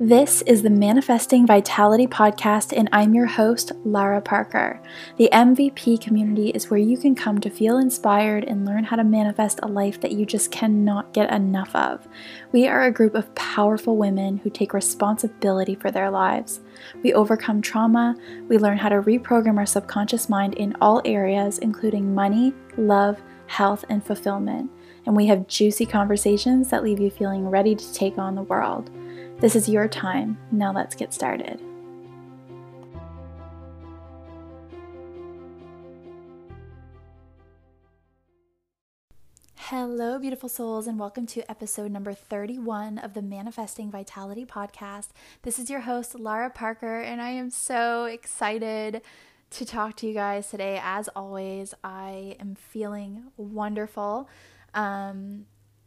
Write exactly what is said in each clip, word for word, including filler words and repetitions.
This is the Manifesting Vitality Podcast, and I'm your host, Lara Parker. The M V P community is where you can come to feel inspired and learn how to manifest a life that you just cannot get enough of. We are a group of powerful women who take responsibility for their lives. We overcome trauma, we learn how to reprogram our subconscious mind in all areas, including money, love, health, and fulfillment. And we have juicy conversations that leave you feeling ready to take on the world. This is your time. Now let's get started. Hello, beautiful souls, and welcome to episode number thirty-one of the Manifesting Vitality Podcast. This is your host, Lara Parker, and I am so excited to talk to you guys today. As always, I am feeling wonderful. Um,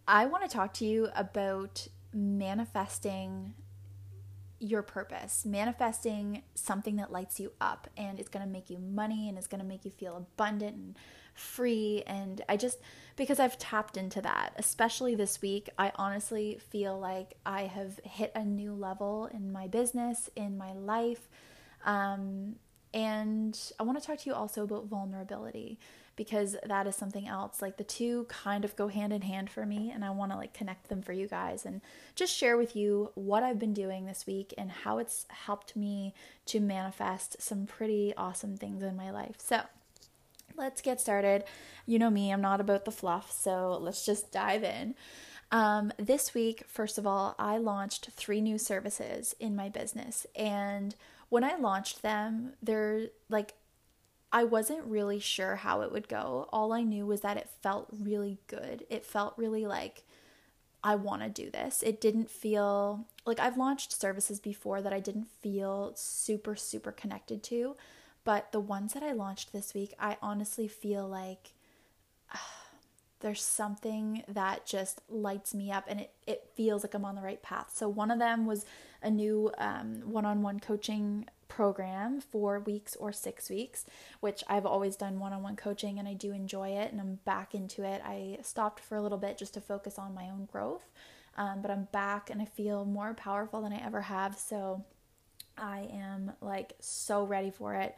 I want to talk to you about manifesting your purpose, manifesting something that lights you up, and it's going to make you money, and it's going to make you feel abundant and free. And I just, because I've tapped into that, especially this week, I honestly feel like I have hit a new level in my business, in my life. Um, and I want to talk to you also about vulnerability, because that is something else. Like, the two kind of go hand in hand for me, and I want to like connect them for you guys and just share with you what I've been doing this week and how it's helped me to manifest some pretty awesome things in my life. So let's get started. You know me, I'm not about the fluff, so let's just dive in. Um, this week, first of all, I launched three new services in my business, and when I launched them, they're like, I wasn't really sure how it would go. All I knew was that it felt really good. It felt really like, I want to do this. It didn't feel like, I've launched services before that I didn't feel super, super connected to, but the ones that I launched this week, I honestly feel like uh, there's something that just lights me up, and it, it feels like I'm on the right path. So one of them was a new um, one-on-one coaching program, four weeks or six weeks, which I've always done one-on-one coaching, and I do enjoy it, and I'm back into it. I stopped for a little bit just to focus on my own growth, um, but I'm back, and I feel more powerful than I ever have, so I am like so ready for it.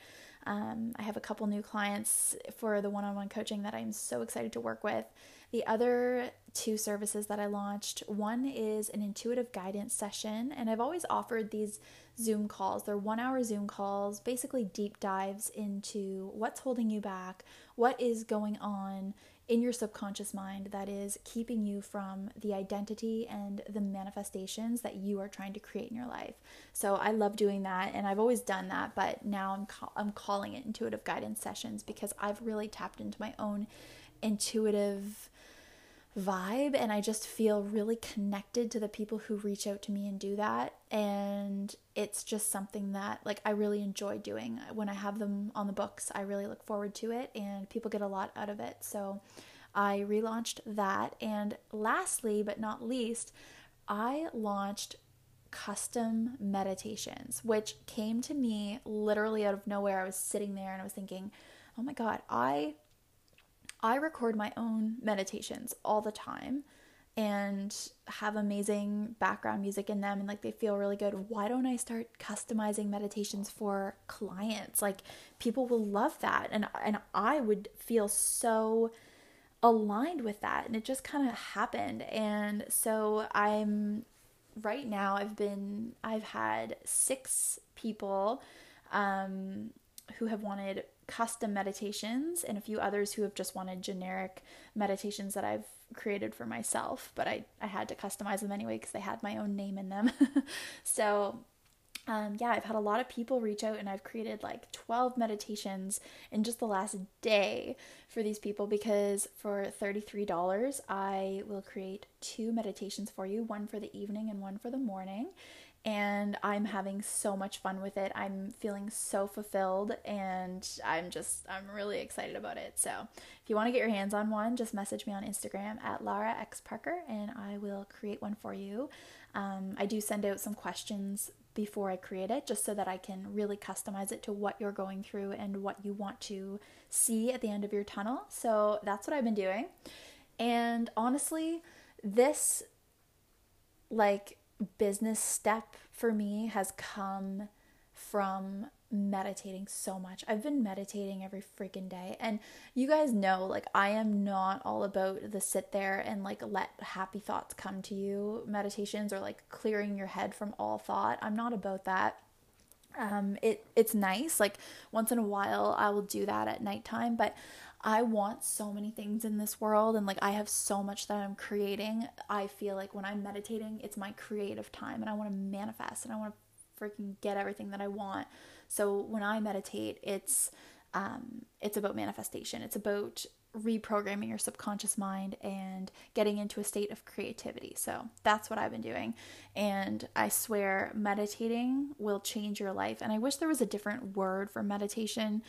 Um, I have a couple new clients for the one-on-one coaching that I'm so excited to work with. The other two services that I launched, one is an intuitive guidance session, and I've always offered these Zoom calls. They're one-hour Zoom calls, basically deep dives into what's holding you back, what is going on in your subconscious mind that is keeping you from the identity and the manifestations that you are trying to create in your life. So I love doing that, and I've always done that, but now I'm ca- I'm calling it intuitive guidance sessions, because I've really tapped into my own intuitive vibe, and I just feel really connected to the people who reach out to me and do that, and it's just something that like I really enjoy doing. When I have them on the books, I really look forward to it, and people get a lot out of it. So I relaunched that. And lastly, but not least, I launched custom meditations, which came to me literally out of nowhere. I was sitting there and I was thinking, oh my God, I, I record my own meditations all the time and have amazing background music in them, and like they feel really good. Why don't I start customizing meditations for clients? Like, people will love that, and and I would feel so aligned with that, and it just kind of happened. And so I'm right now I've been I've had six people um who have wanted custom meditations, and a few others who have just wanted generic meditations that I've created for myself, but I, I had to customize them anyway because they had my own name in them. So um, yeah, I've had a lot of people reach out, and I've created like twelve meditations in just the last day for these people, because for thirty-three dollars, I will create two meditations for you, one for the evening and one for the morning. And I'm having so much fun with it. I'm feeling so fulfilled, and I'm just, I'm really excited about it. So if you want to get your hands on one, just message me on Instagram at Lara X Parker, and I will create one for you. Um, I do send out some questions before I create it, just so that I can really customize it to what you're going through and what you want to see at the end of your tunnel. So that's what I've been doing. And honestly, this like business step for me has come from meditating so much. I've been meditating every freaking day, and you guys know, like, I am not all about the sit there and like let happy thoughts come to you meditations, or like clearing your head from all thought. I'm not about that. Um, it, it's nice. Like, once in a while I will do that at nighttime, but I want so many things in this world. And like, I have so much that I'm creating. I feel like when I'm meditating, it's my creative time, and I want to manifest, and I want to freaking get everything that I want. So when I meditate, it's, um, it's about manifestation. It's about reprogramming your subconscious mind and getting into a state of creativity. So that's what I've been doing, and I swear meditating will change your life. And I wish there was a different word for meditation,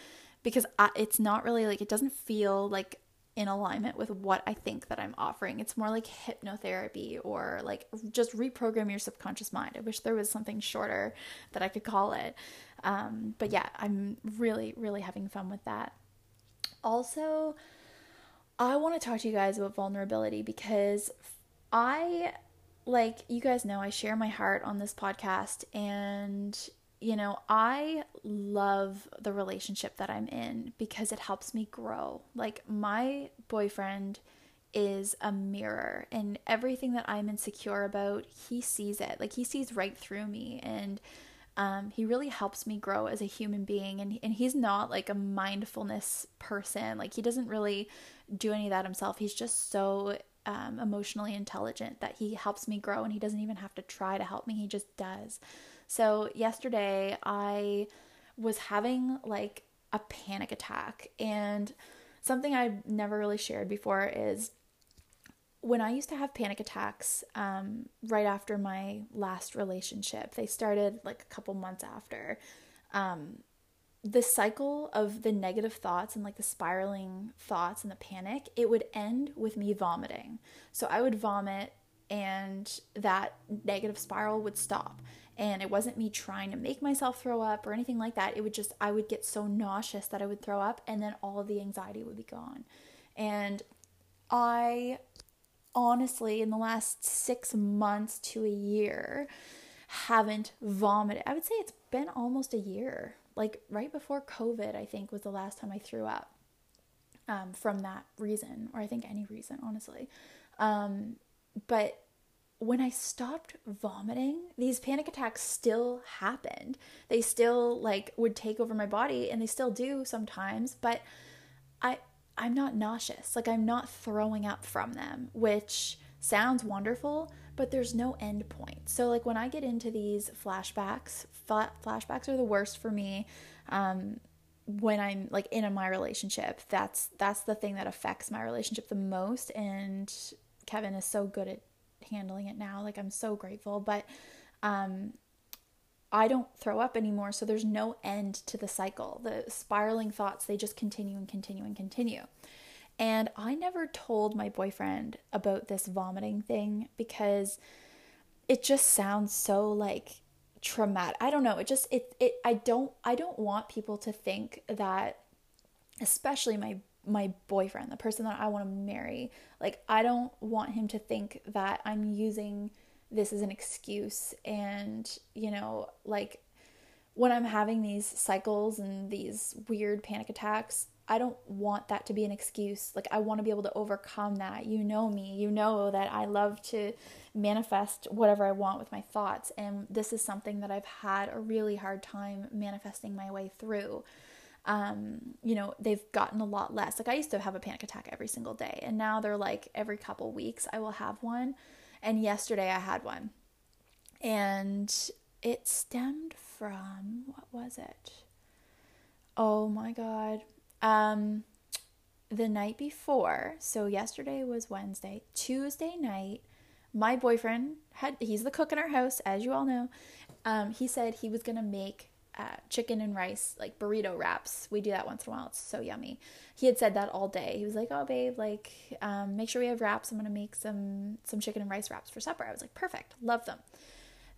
because I, it's not really like, it doesn't feel like in alignment with what I think that I'm offering. It's more like hypnotherapy, or like just reprogram your subconscious mind. I wish there was something shorter that I could call it. Um, but yeah, I'm really, really having fun with that. Also, I want to talk to you guys about vulnerability, because I, like, you guys know I share my heart on this podcast, and, you know, I love the relationship that I'm in because it helps me grow. Like, my boyfriend is a mirror, and everything that I'm insecure about, he sees it. Like, he sees right through me, and Um, he really helps me grow as a human being, and and he's not like a mindfulness person. Like, he doesn't really do any of that himself. He's just so um, emotionally intelligent that he helps me grow, and he doesn't even have to try to help me. He just does. So yesterday I was having like a panic attack, and something I've never really shared before is when I used to have panic attacks, um, right after my last relationship, they started like a couple months after, um, the cycle of the negative thoughts and like the spiraling thoughts and the panic, it would end with me vomiting. So I would vomit, and that negative spiral would stop. And it wasn't me trying to make myself throw up or anything like that. It would just, I would get so nauseous that I would throw up, and then all of the anxiety would be gone. And I... honestly, in the last six months to a year, haven't vomited. I would say it's been almost a year. Like, right before COVID, I think, was the last time I threw up um, from that reason, or I think any reason, honestly. Um, but when I stopped vomiting, these panic attacks still happened. They still, like, would take over my body, and they still do sometimes, but I... I'm not nauseous. Like, I'm not throwing up from them, which sounds wonderful, but there's no end point. So like, when I get into these flashbacks, fa- flashbacks are the worst for me. Um, when I'm like in a, my relationship, that's, that's the thing that affects my relationship the most. And Kevin is so good at handling it now. Like, I'm so grateful, but, um, I don't throw up anymore, so there's no end to the cycle. The spiraling thoughts, they just continue and continue and continue. And I never told my boyfriend about this vomiting thing, because it just sounds so like traumatic. I don't know. It just, it, it, I don't, I don't want people to think that, especially my, my boyfriend, the person that I want to marry, like, I don't want him to think that I'm using this is an excuse. And, you know, like, when I'm having these cycles and these weird panic attacks, I don't want that to be an excuse. Like, I want to be able to overcome that. You know me, you know that I love to manifest whatever I want with my thoughts. And this is something that I've had a really hard time manifesting my way through. Um, you know, they've gotten a lot less. Like, I used to have a panic attack every single day, and now they're like every couple weeks I will have one. And yesterday I had one, and it stemmed from, what was it? Oh my God. Um, the night before, so yesterday was Wednesday, Tuesday night, my boyfriend had, he's the cook in our house, as you all know. Um, he said he was going to make uh, chicken and rice, like burrito wraps. We do that once in a while. It's so yummy. He had said that all day. He was like, oh babe, like, um, make sure we have wraps. I'm going to make some, some chicken and rice wraps for supper. I was like, perfect. Love them.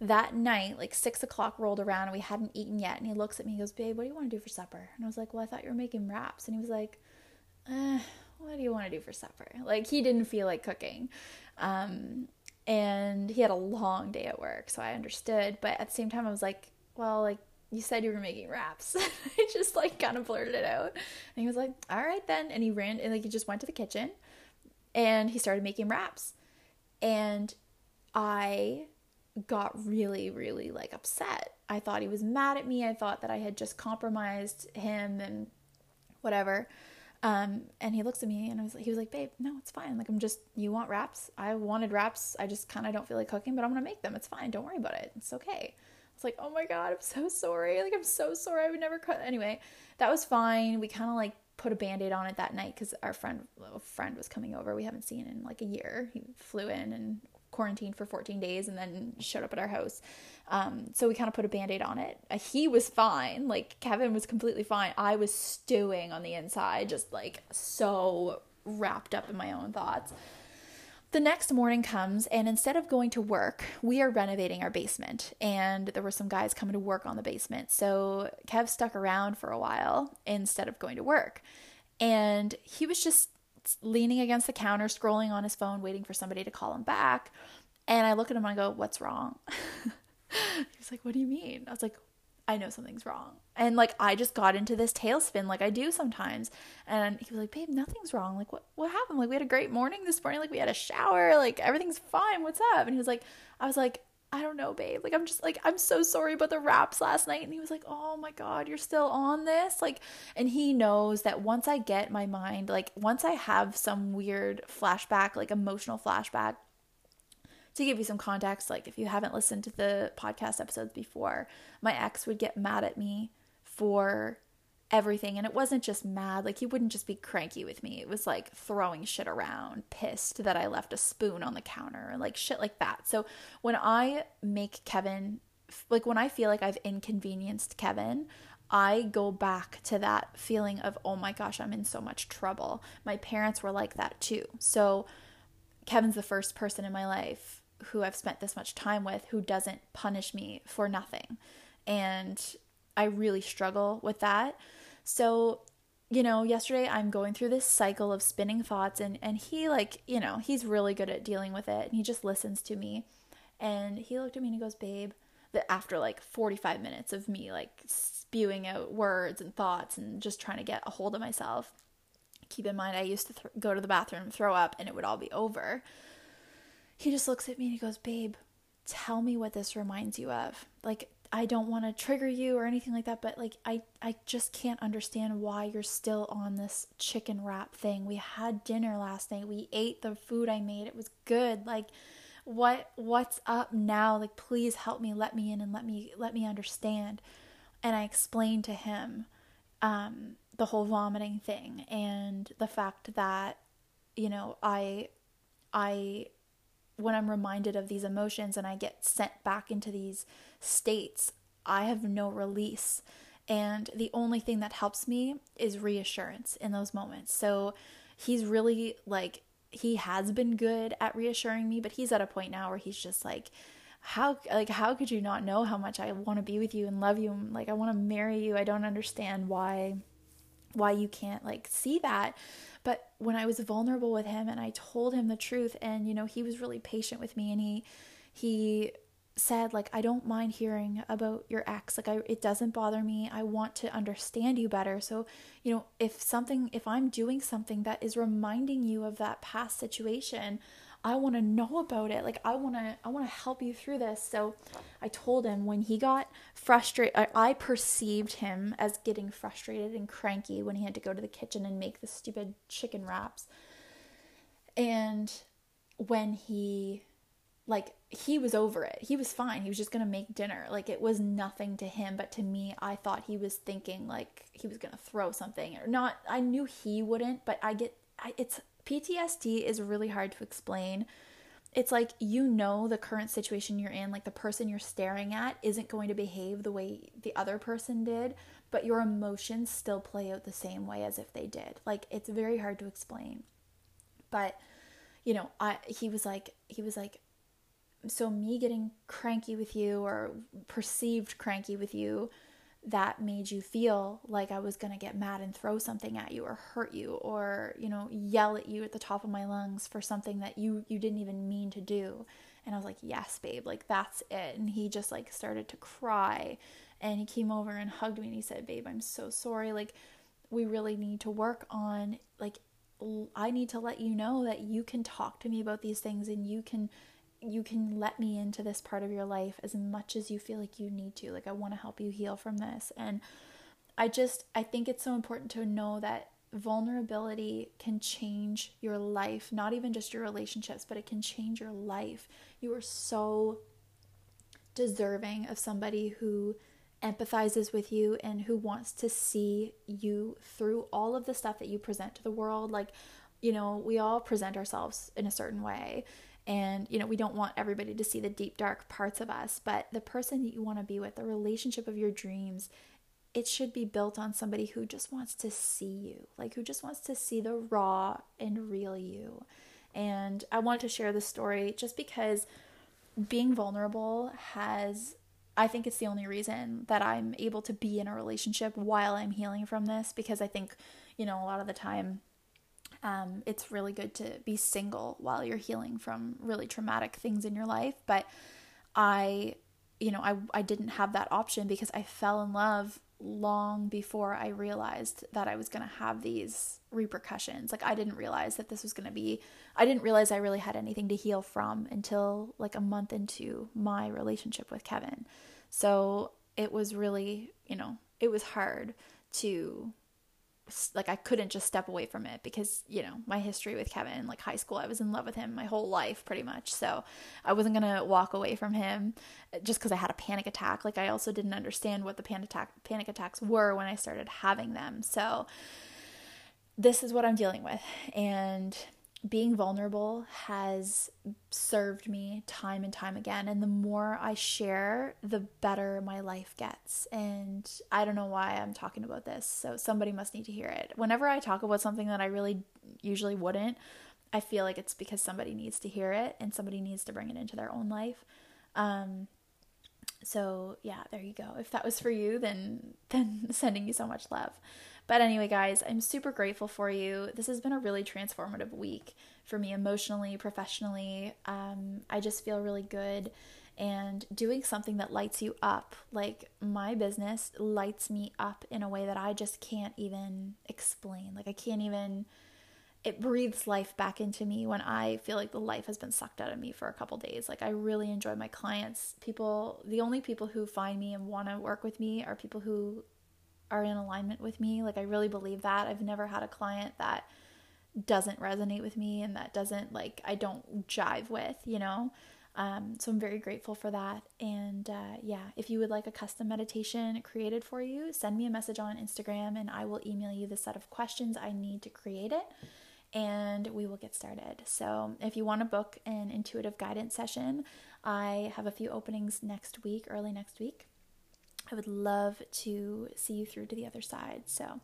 That night, like six o'clock rolled around and we hadn't eaten yet. And he looks at me, he goes, babe, what do you want to do for supper? And I was like, well, I thought you were making wraps. And he was like, eh, what do you want to do for supper? Like, he didn't feel like cooking. Um, and he had a long day at work, so I understood. But at the same time, I was like, well, like, you said you were making wraps. I just, like, kind of blurted it out. And he was like, all right then. And he ran, and, like, he just went to the kitchen, and he started making wraps. And I got really, really, like, upset. I thought he was mad at me. I thought that I had just compromised him and whatever. Um, and he looks at me, and I was like, he was like, babe, no, it's fine. Like, I'm just, you want wraps? I wanted wraps. I just kind of don't feel like cooking, but I'm going to make them. It's fine. Don't worry about it. It's okay. I was like, oh my God, I'm so sorry. Like, I'm so sorry. I would never cut. Anyway, that was fine. We kind of like put a Band-Aid on it that night, 'cause our friend, little friend was coming over. We haven't seen in like a year. He flew in and quarantined for fourteen days and then showed up at our house. Um, so we kind of put a Band-Aid on it. He was fine. Like, Kevin was completely fine. I was stewing on the inside, just like so wrapped up in my own thoughts. The next morning comes, and instead of going to work, we are renovating our basement, and there were some guys coming to work on the basement. So Kev stuck around for a while instead of going to work, and he was just leaning against the counter, scrolling on his phone, waiting for somebody to call him back. And I look at him and I go, what's wrong? He was like, what do you mean? I was like, I know something's wrong. And like, I just got into this tailspin like I do sometimes. And he was like, babe, nothing's wrong. Like, what, what happened? Like, we had a great morning this morning. Like, we had a shower, like everything's fine. What's up? And he was like, I was like, I don't know, babe. Like, I'm just like, I'm so sorry about the wraps last night. And he was like, oh my God, you're still on this? Like, and he knows that once I get my mind, like once I have some weird flashback, like emotional flashback, to give you some context, like if you haven't listened to the podcast episodes before, my ex would get mad at me for everything. And it wasn't just mad. Like, he wouldn't just be cranky with me. It was like throwing shit around, pissed that I left a spoon on the counter, and like shit like that. So when I make Kevin, like when I feel like I've inconvenienced Kevin, I go back to that feeling of, oh my gosh, I'm in so much trouble. My parents were like that too. So Kevin's the first person in my life who I've spent this much time with who doesn't punish me for nothing. And I really struggle with that. So, you know, yesterday I'm going through this cycle of spinning thoughts, and, and he like, you know, he's really good at dealing with it, and he just listens to me. And he looked at me and he goes, babe, that after like forty-five minutes of me like spewing out words and thoughts and just trying to get a hold of myself, keep in mind, I used to th- go to the bathroom, throw up, and it would all be over. He just looks at me and he goes, babe, tell me what this reminds you of. Like, I don't want to trigger you or anything like that, but like, I, I just can't understand why you're still on this chicken wrap thing. We had dinner last night. We ate the food I made. It was good. Like, what, what's up now? Like, please help me, let me in, and let me, let me understand. And I explained to him, um, the whole vomiting thing, and the fact that, you know, I, I, when I'm reminded of these emotions and I get sent back into these states, I have no release. And the only thing that helps me is reassurance in those moments. So he's really like, he has been good at reassuring me, but he's at a point now where he's just like, how, like, how could you not know how much I want to be with you and love you? And like, I want to marry you. I don't understand why why you can't like see that. But when I was vulnerable with him and I told him the truth, and, you know, he was really patient with me, and he, he said like, I don't mind hearing about your ex. Like, I, it doesn't bother me. I want to understand you better. So, you know, if something, if I'm doing something that is reminding you of that past situation, I want to know about it. Like, I want to, I want to help you through this. So I told him. When he got frustrated, I, I perceived him as getting frustrated and cranky when he had to go to the kitchen and make the stupid chicken wraps. And when he, like, he was over it, he was fine. He was just going to make dinner. Like, it was nothing to him. But to me, I thought he was thinking like he was going to throw something or not. I knew he wouldn't, but I get, I, it's, P T S D is really hard to explain. It's like, you know, the current situation you're in, like the person you're staring at isn't going to behave the way the other person did, but your emotions still play out the same way as if they did. Like, it's very hard to explain. But, you know, I, he was like, he was like, so me getting cranky with you or perceived cranky with you, that made you feel like I was going to get mad and throw something at you or hurt you or, you know, yell at you at the top of my lungs for something that you, you didn't even mean to do. And I was like, yes, babe, like that's it. And he just like started to cry, and he came over and hugged me, and he said, babe, I'm so sorry. Like, we really need to work on, like, I need to let you know that you can talk to me about these things, and you can, you can let me into this part of your life as much as you feel like you need to. Like, I want to help you heal from this. And I just, I think it's so important to know that vulnerability can change your life, not even just your relationships, but it can change your life. You are so deserving of somebody who empathizes with you and who wants to see you through all of the stuff that you present to the world. Like, you know, we all present ourselves in a certain way, and, you know, we don't want everybody to see the deep, dark parts of us, but the person that you want to be with, the relationship of your dreams, it should be built on somebody who just wants to see you, like who just wants to see the raw and real you. And I want to share this story just because being vulnerable has, I think it's the only reason that I'm able to be in a relationship while I'm healing from this, because I think, you know, a lot of the time, um, it's really good to be single while you're healing from really traumatic things in your life. But I, you know, I, I didn't have that option, because I fell in love long before I realized that I was going to have these repercussions. Like, I didn't realize that this was going to be, I didn't realize I really had anything to heal from until like a month into my relationship with Kevin. So it was really, you know, it was hard to, like, I couldn't just step away from it, because, you know, my history with Kevin, like high school, I was in love with him my whole life pretty much. So I wasn't going to walk away from him just because I had a panic attack. Like, I also didn't understand what the panic attack, panic attacks were when I started having them. So this is what I'm dealing with. And being vulnerable has served me time and time again. And the more I share, the better my life gets. And I don't know why I'm talking about this, so somebody must need to hear it. Whenever I talk about something that I really usually wouldn't, I feel like it's because somebody needs to hear it and somebody needs to bring it into their own life. Um, so yeah, there you go. If that was for you, then, then sending you so much love. But anyway, guys, I'm super grateful for you. This has been a really transformative week for me emotionally, professionally. Um, I just feel really good, and doing something that lights you up. Like, my business lights me up in a way that I just can't even explain. Like, I can't even, it breathes life back into me when I feel like the life has been sucked out of me for a couple days. Like, I really enjoy my clients. People, the only people who find me and want to work with me are people who are in alignment with me. Like, I really believe that. I've never had a client that doesn't resonate with me and that doesn't, like, I don't jive with, you know? Um, so I'm very grateful for that. And, uh, yeah, if you would like a custom meditation created for you, send me a message on Instagram and I will email you the set of questions I need to create it, and we will get started. So if you want to book an intuitive guidance session, I have a few openings next week, early next week. I would love to see you through to the other side. So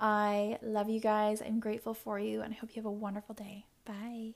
I love you guys. I'm grateful for you, and I hope you have a wonderful day. Bye.